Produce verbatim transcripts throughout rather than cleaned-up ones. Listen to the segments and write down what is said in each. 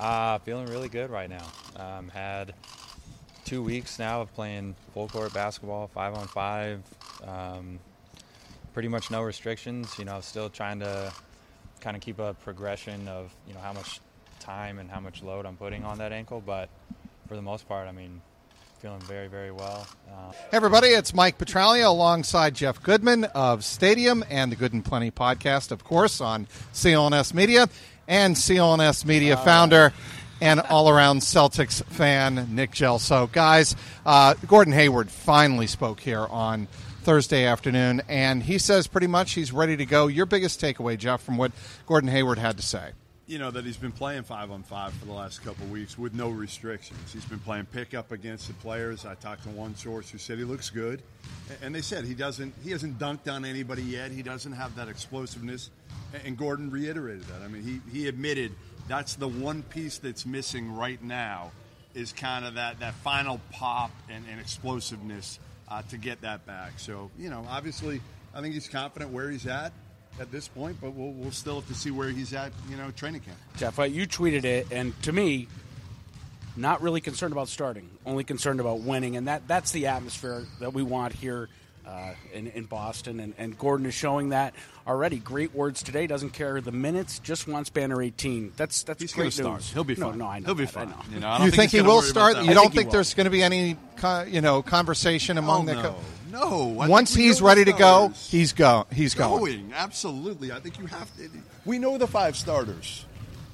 Uh, feeling really good right now. Um, had two weeks now of playing full court basketball, five on five, um, pretty much no restrictions. You know, still trying to kind of keep a progression of, you know, how much time and how much load I'm putting on that ankle. But for the most part, I mean, feeling very, very well. Uh, hey, everybody, it's Mike Petralia alongside Jeff Goodman of Stadium and the Good and Plenty Podcast, of course, on C L N S Media. And C L N S Media uh, founder and all-around Celtics fan, Nick Gelso. Guys, uh, Gordon Hayward finally spoke here on Thursday afternoon, and he says pretty much he's ready to go. Your biggest takeaway, Jeff, from what Gordon Hayward had to say? You know, that he's been playing five on five for the last couple of weeks with no restrictions. He's been playing pickup against the players. I talked to one source who said he looks good. And they said he doesn't. He hasn't dunked on anybody yet. He doesn't have that explosiveness. And Gordon reiterated that. I mean, he, he admitted that's the one piece that's missing right now is kind of that, that final pop and, and explosiveness uh, to get that back. So, you know, obviously I think he's confident where he's at. At this point, but we'll, we'll still have to see where he's at, you know, training camp. Jeff, you tweeted it, and to me, not really concerned about starting, only concerned about winning, and that, that's the atmosphere that we want here uh, in, in Boston, and, and Gordon is showing that already. Great words today, doesn't care the minutes, just wants banner eighteen. That's that's he's great news. Start. He'll be fine. No, no, I know He'll be that. fine. I know. You, know, I don't you think, think he will start? You I don't think, think there's going to be any, you know, conversation among oh, the. No. Co- No. I Once he's ready to go, he's go. He's going. Going. Absolutely. I think you have to. We know the five starters.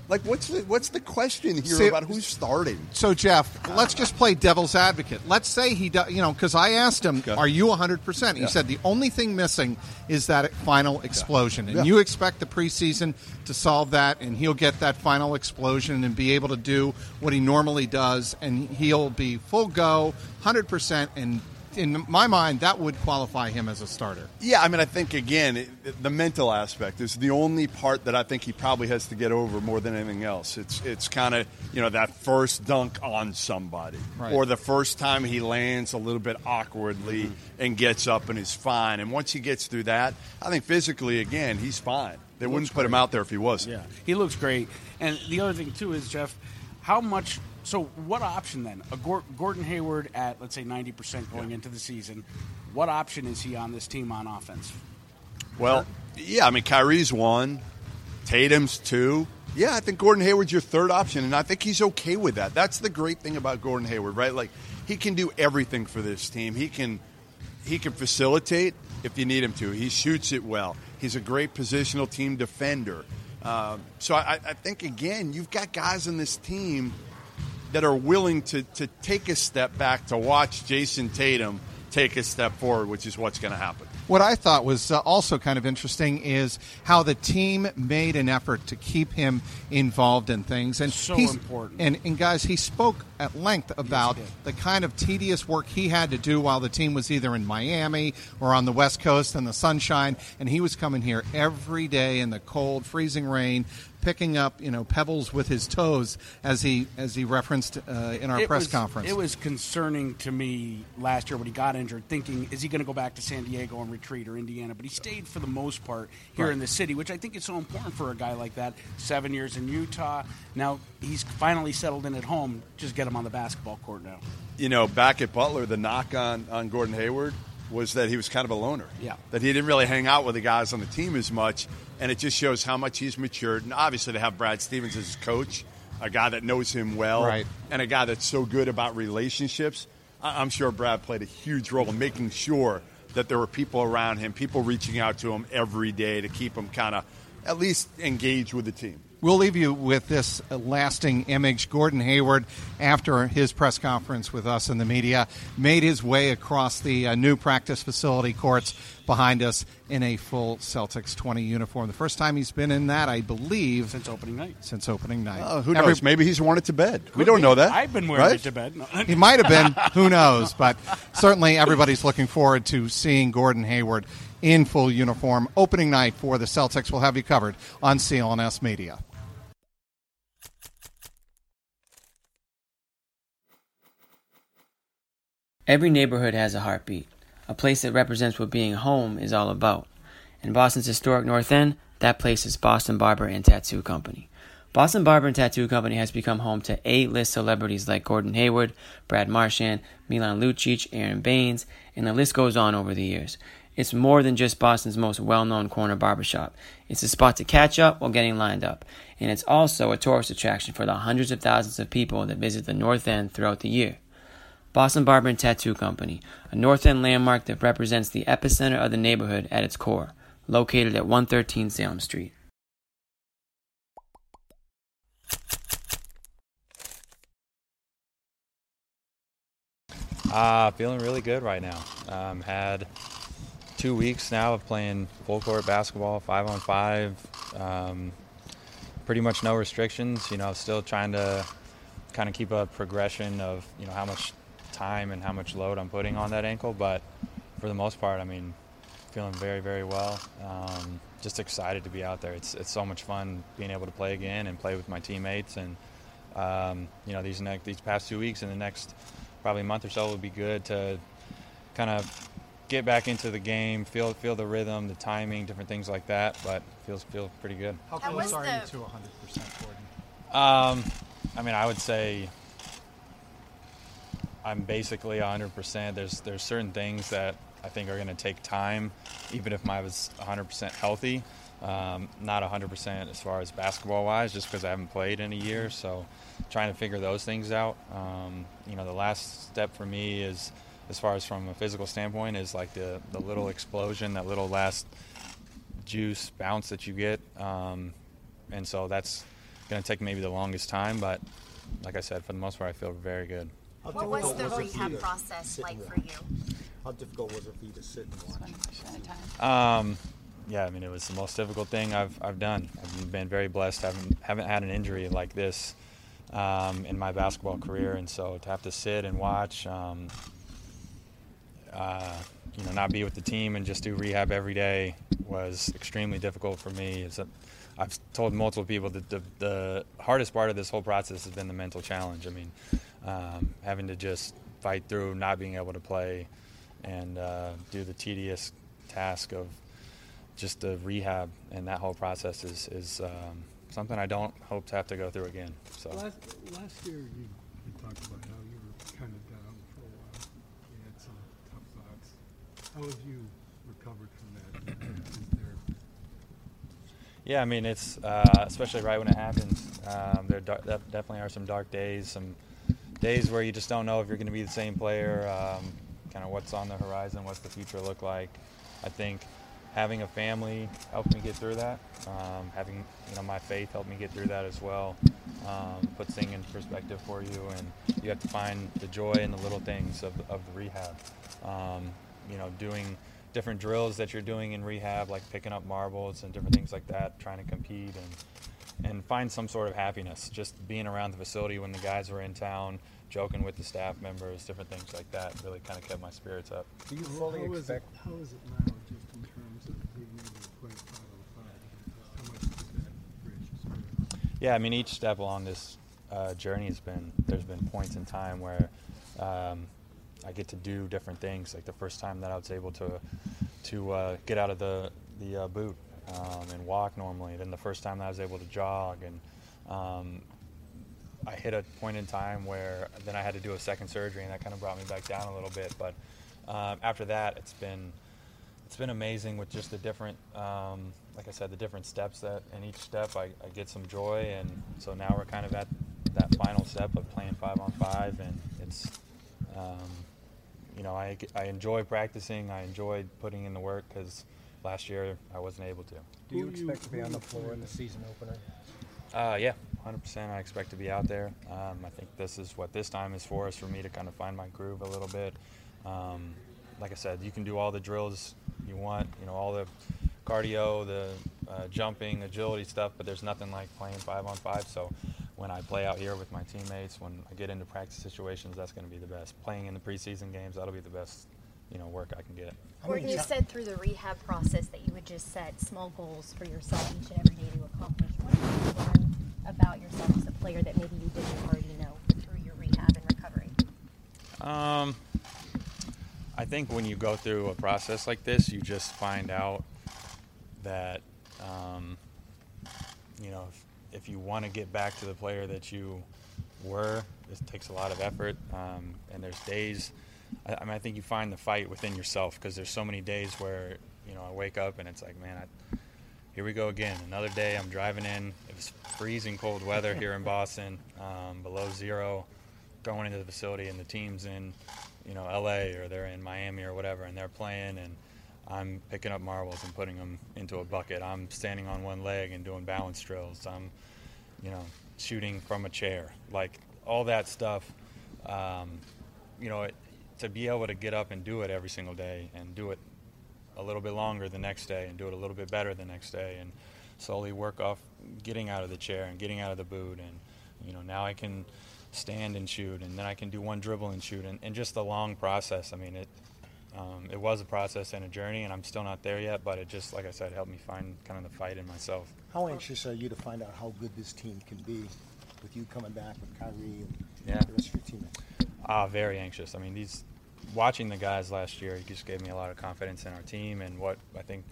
Like, what's the what's the question here See, about who's starting? So, Jeff, let's just play devil's advocate. Let's say he does, you know, because I asked him, okay. Are you one hundred percent? He yeah. said the only thing missing is that final explosion. Yeah. And yeah. you expect the preseason to solve that, and he'll get that final explosion and be able to do what he normally does, and he'll be full go, one hundred percent, and in my mind, that would qualify him as a starter. Yeah, I mean, I think, again, it, the mental aspect is the only part that I think he probably has to get over more than anything else. It's it's kind of, you know, that first dunk on somebody. Right. Or the first time he lands a little bit awkwardly mm-hmm. and gets up and is fine. And once he gets through that, I think physically, again, he's fine. They he wouldn't put great. him out there if he wasn't. Yeah, he looks great. And the other thing, too, is, Jeff, how much – so what option then? A Gordon Hayward at, let's say, ninety percent going yeah. into the season. What option is he on this team on offense? Well, yeah, I mean, Kyrie's one. Tatum's two. Yeah, I think Gordon Hayward's your third option, and I think he's okay with that. That's the great thing about Gordon Hayward, right? Like, he can do everything for this team. He can he can facilitate if you need him to. He shoots it well. He's a great positional team defender. Uh, so I, I think, again, you've got guys on this team – that are willing to, to take a step back to watch Jason Tatum take a step forward, which is what's going to happen. What I thought was also kind of interesting is how the team made an effort to keep him involved in things. And so he's, important. And, and, guys, he spoke at length about yes, the kind of tedious work he had to do while the team was either in Miami or on the West Coast in the sunshine, and he was coming here every day in the cold, freezing rain, picking up, you know, pebbles with his toes, as he as he referenced uh, in our it press was, conference. It was concerning to me last year when he got injured, thinking, is he going to go back to San Diego and retreat or Indiana? But he stayed for the most part here right. in the city, which I think is so important for a guy like that. Seven years in Utah. Now he's finally settled in at home. Just get him on the basketball court now. You know, back at Butler, the knock on, on Gordon Hayward was that he was kind of a loner. Yeah. That he didn't really hang out with the guys on the team as much, and it just shows how much he's matured. And obviously to have Brad Stevens as his coach, a guy that knows him well, right. and a guy that's so good about relationships, I- I'm sure Brad played a huge role in making sure that there were people around him, people reaching out to him every day to keep him kind of at least engaged with the team. We'll leave you with this lasting image. Gordon Hayward, after his press conference with us and the media, made his way across the uh, new practice facility courts behind us in a full Celtics twenty uniform. The first time he's been in that, I believe. Since opening night. Since opening night. Uh, who Every, knows? Maybe he's worn it to bed. We don't be. know that. I've been wearing right? it to bed. No. He might have been. Who knows? But certainly everybody's looking forward to seeing Gordon Hayward in full uniform. Opening night for the Celtics. We'll have you covered on C L N S Media. Every neighborhood has a heartbeat, a place that represents what being home is all about. In Boston's historic North End, that place is Boston Barber and Tattoo Company. Boston Barber and Tattoo Company has become home to A-list celebrities like Gordon Hayward, Brad Marchand, Milan Lucic, Aaron Baines, and the list goes on over the years. It's more than just Boston's most well-known corner barbershop. It's a spot to catch up while getting lined up. And it's also a tourist attraction for the hundreds of thousands of people that visit the North End throughout the year. Boston Barber and Tattoo Company, a North End landmark that represents the epicenter of the neighborhood at its core, located at one thirteen Salem Street. Uh, feeling really good right now. Um, had two weeks now of playing full court basketball, five on five, um, pretty much no restrictions. You know, still trying to kind of keep a progression of, you know, how much time and how much load I'm putting on that ankle, but for the most part, I mean, feeling very, very well. Um, just excited to be out there. It's it's so much fun being able to play again and play with my teammates. And um, you know, these next these past two weeks and the next probably month or so will be good to kind of get back into the game, feel feel the rhythm, the timing, different things like that. But feels feels pretty good. How close are you to one hundred percent, Gordon? Um, I mean, I would say I'm basically one hundred percent. There's there's certain things that I think are going to take time, even if I was one hundred percent healthy. Um, not one hundred percent as far as basketball-wise, just because I haven't played in a year. So trying to figure those things out. Um, you know, the last step for me is, as far as from a physical standpoint, is like the, the little explosion, that little last juice bounce that you get. Um, and so that's going to take maybe the longest time. But like I said, for the most part, I feel very good. What was the rehab process like for you? How difficult was it for you to sit and watch? Um, yeah, I mean, it was the most difficult thing I've I've done. I've been very blessed. I haven't, haven't had an injury like this um, in my basketball career, and so to have to sit and watch, um, uh, you know, not be with the team and just do rehab every day was extremely difficult for me. It's a, I've told multiple people that the, the hardest part of this whole process has been the mental challenge. I mean, um, having to just fight through not being able to play and uh, do the tedious task of just the rehab, and that whole process is, is um, something I don't hope to have to go through again. So Last, last year you, you talked about how you were kind of down for a while. You had some tough thoughts. How have you recovered from that? Is there Yeah, I mean, it's uh, especially right when it happens. Um, there dar- definitely are some dark days, some days where you just don't know if you're going to be the same player, um, kind of what's on the horizon, what's the future look like. I think having a family helped me get through that. Um, having, you know, my faith helped me get through that as well. Um, puts things in perspective for you, and you have to find the joy in the little things of, of the rehab. Um, you know, doing different drills that you're doing in rehab, like picking up marbles and different things like that, trying to compete and and find some sort of happiness. Just being around the facility when the guys were in town, joking with the staff members, different things like that really kind of kept my spirits up. Do you fully how expect? Is it, how is it now, just in terms of being able to play five on five? How much does that bridge spirit? Yeah, I mean, each step along this uh, journey has been, there's been points in time where Um, I get to do different things. Like the first time that I was able to to uh, get out of the the uh, boot um, and walk normally. Then the first time that I was able to jog, and um, I hit a point in time where then I had to do a second surgery, and that kind of brought me back down a little bit. But um, after that, it's been it's been amazing with just the different, um, like I said, the different steps that in each step I, I get some joy. And so now we're kind of at that final step of playing five on five, and it's, um, you know, I, I enjoy practicing. I enjoyed putting in the work because last year I wasn't able to. Do you expect to be on the floor in the season opener? Uh, yeah, one hundred percent I expect to be out there. Um, I think this is what this time is for, is for me to kind of find my groove a little bit. Um, like I said, you can do all the drills you want, you know, all the cardio, the uh, jumping, agility stuff, but there's nothing like playing five on five. So when I play out here with my teammates, when I get into practice situations, that's going to be the best. Playing in the preseason games, that'll be the best, you know, work I can get. Gordon, you said through the rehab process that you would just set small goals for yourself each and every day to accomplish. What did you learn about yourself as a player that maybe you didn't already know through your rehab and recovery? Um, I think when you go through a process like this, you just find out that, um, you know, if, if you want to get back to the player that you were, it takes a lot of effort, um, and there's days – I mean, I think you find the fight within yourself, because there's so many days where, you know, I wake up and it's like, man, I, here we go again. Another day I'm driving in. It was freezing cold weather here in Boston, um, below zero, going into the facility, and the team's in, you know, L A or they're in Miami or whatever, and they're playing, and I'm picking up marbles and putting them into a bucket. I'm standing on one leg and doing balance drills. I'm, you know, shooting from a chair. Like, all that stuff, um, you know, it, to be able to get up and do it every single day, and do it a little bit longer the next day, and do it a little bit better the next day, and slowly work off getting out of the chair and getting out of the boot, and, you know, now I can stand and shoot, and then I can do one dribble and shoot, and, and just the long process. I mean, it um, it was a process and a journey, and I'm still not there yet, but it just, like I said, helped me find kind of the fight in myself. How anxious are you to find out how good this team can be with you coming back with Kyrie and yeah. the rest of your teammates? Ah, very anxious. I mean, these watching the guys last year, it just gave me a lot of confidence in our team and what I think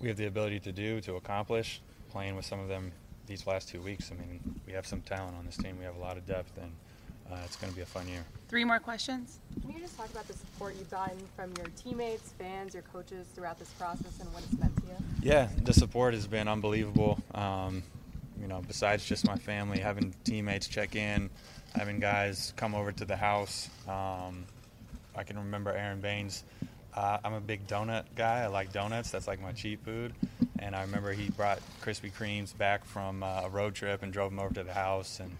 we have the ability to do, to accomplish. Playing with some of them these last two weeks, I mean, we have some talent on this team. We have a lot of depth, and uh, it's going to be a fun year. Three more questions. Can you just talk about the support you've gotten from your teammates, fans, your coaches throughout this process and what it's meant to you? Yeah, the support has been unbelievable. Um, you know, besides just my family, having teammates check in, having guys come over to the house. Um, I can remember Aaron Baines. Uh, I'm a big donut guy. I like donuts. That's like my cheat food. And I remember he brought Krispy Kremes back from uh, a road trip and drove them over to the house. And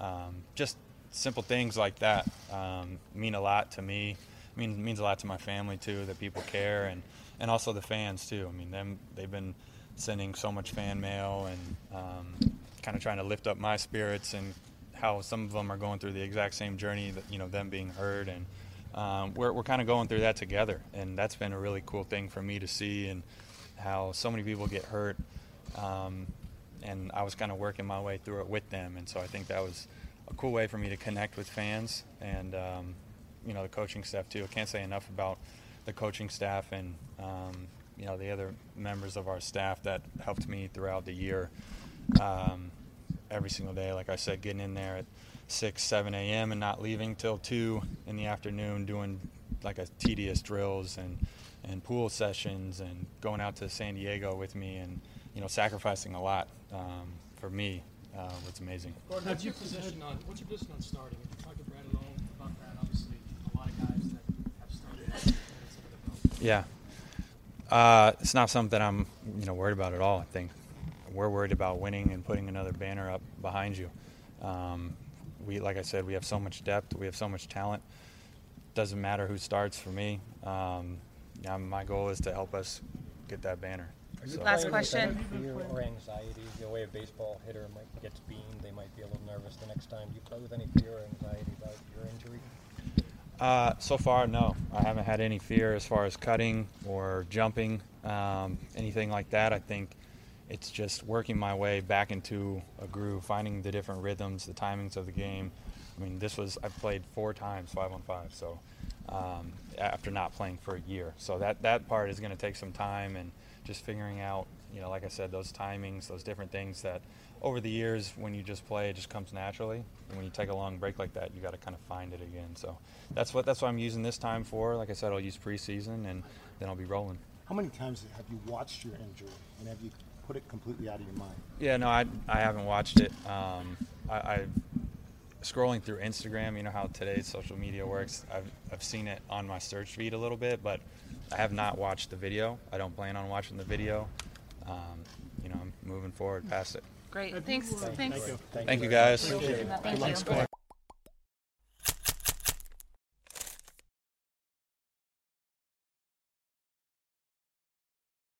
um, just simple things like that um, mean a lot to me. I mean, it means a lot to my family, too, that people care. And, and also the fans, too. I mean, them they've been sending so much fan mail and um, kind of trying to lift up my spirits, and how some of them are going through the exact same journey, that, you know, them being heard. And um, we're we're kind of going through that together. And that's been a really cool thing for me to see, and how so many people get hurt. Um, and I was kind of working my way through it with them. And so I think that was a cool way for me to connect with fans and, um, you know, the coaching staff too. I can't say enough about the coaching staff and, um, you know, the other members of our staff that helped me throughout the year. Um, every single day, like I said, getting in there at six, seven a.m. and not leaving till two in the afternoon, doing like a tedious drills and, and pool sessions, and going out to San Diego with me, and, you know, sacrificing a lot um, for me uh, was amazing. Gordon, what's your position on, what's your position on starting? If you talk to Brad alone about that, obviously a lot of guys that have started out some of the Yeah. Uh, it's not something I'm, you know, worried about at all, I think. We're worried about winning and putting another banner up behind you. Um, we, like I said, we have so much depth. We have so much talent. Doesn't matter who starts for me. Um, my goal is to help us get that banner. So. Last question. Fear or anxiety, the way a baseball hitter might gets beamed, they might be a little nervous the next time. Do you play with any fear or anxiety about your injury? Uh, so far, no. I haven't had any fear as far as cutting or jumping, um, anything like that. I think it's just working my way back into a groove, finding the different rhythms, the timings of the game. I mean, this was, I've played four times five on five, so um, after not playing for a year. So that, that part is going to take some time, and just figuring out, you know, like I said, those timings, those different things that over the years when you just play, it just comes naturally. And when you take a long break like that, you got to kind of find it again. So that's what that's what I'm using this time for. Like I said, I'll use preseason, and then I'll be rolling. How many times have you watched your injury, and have you put it completely out of your mind? Yeah, no, I I haven't watched it. Um, I, I scrolling through Instagram, you know how today's social media works. I've I've seen it on my search feed a little bit, but I have not watched the video. I don't plan on watching the video. Um, you know, I'm moving forward past it. Great. Thanks. Thanks. Thank you, Thank you guys. Thank you. Thank you.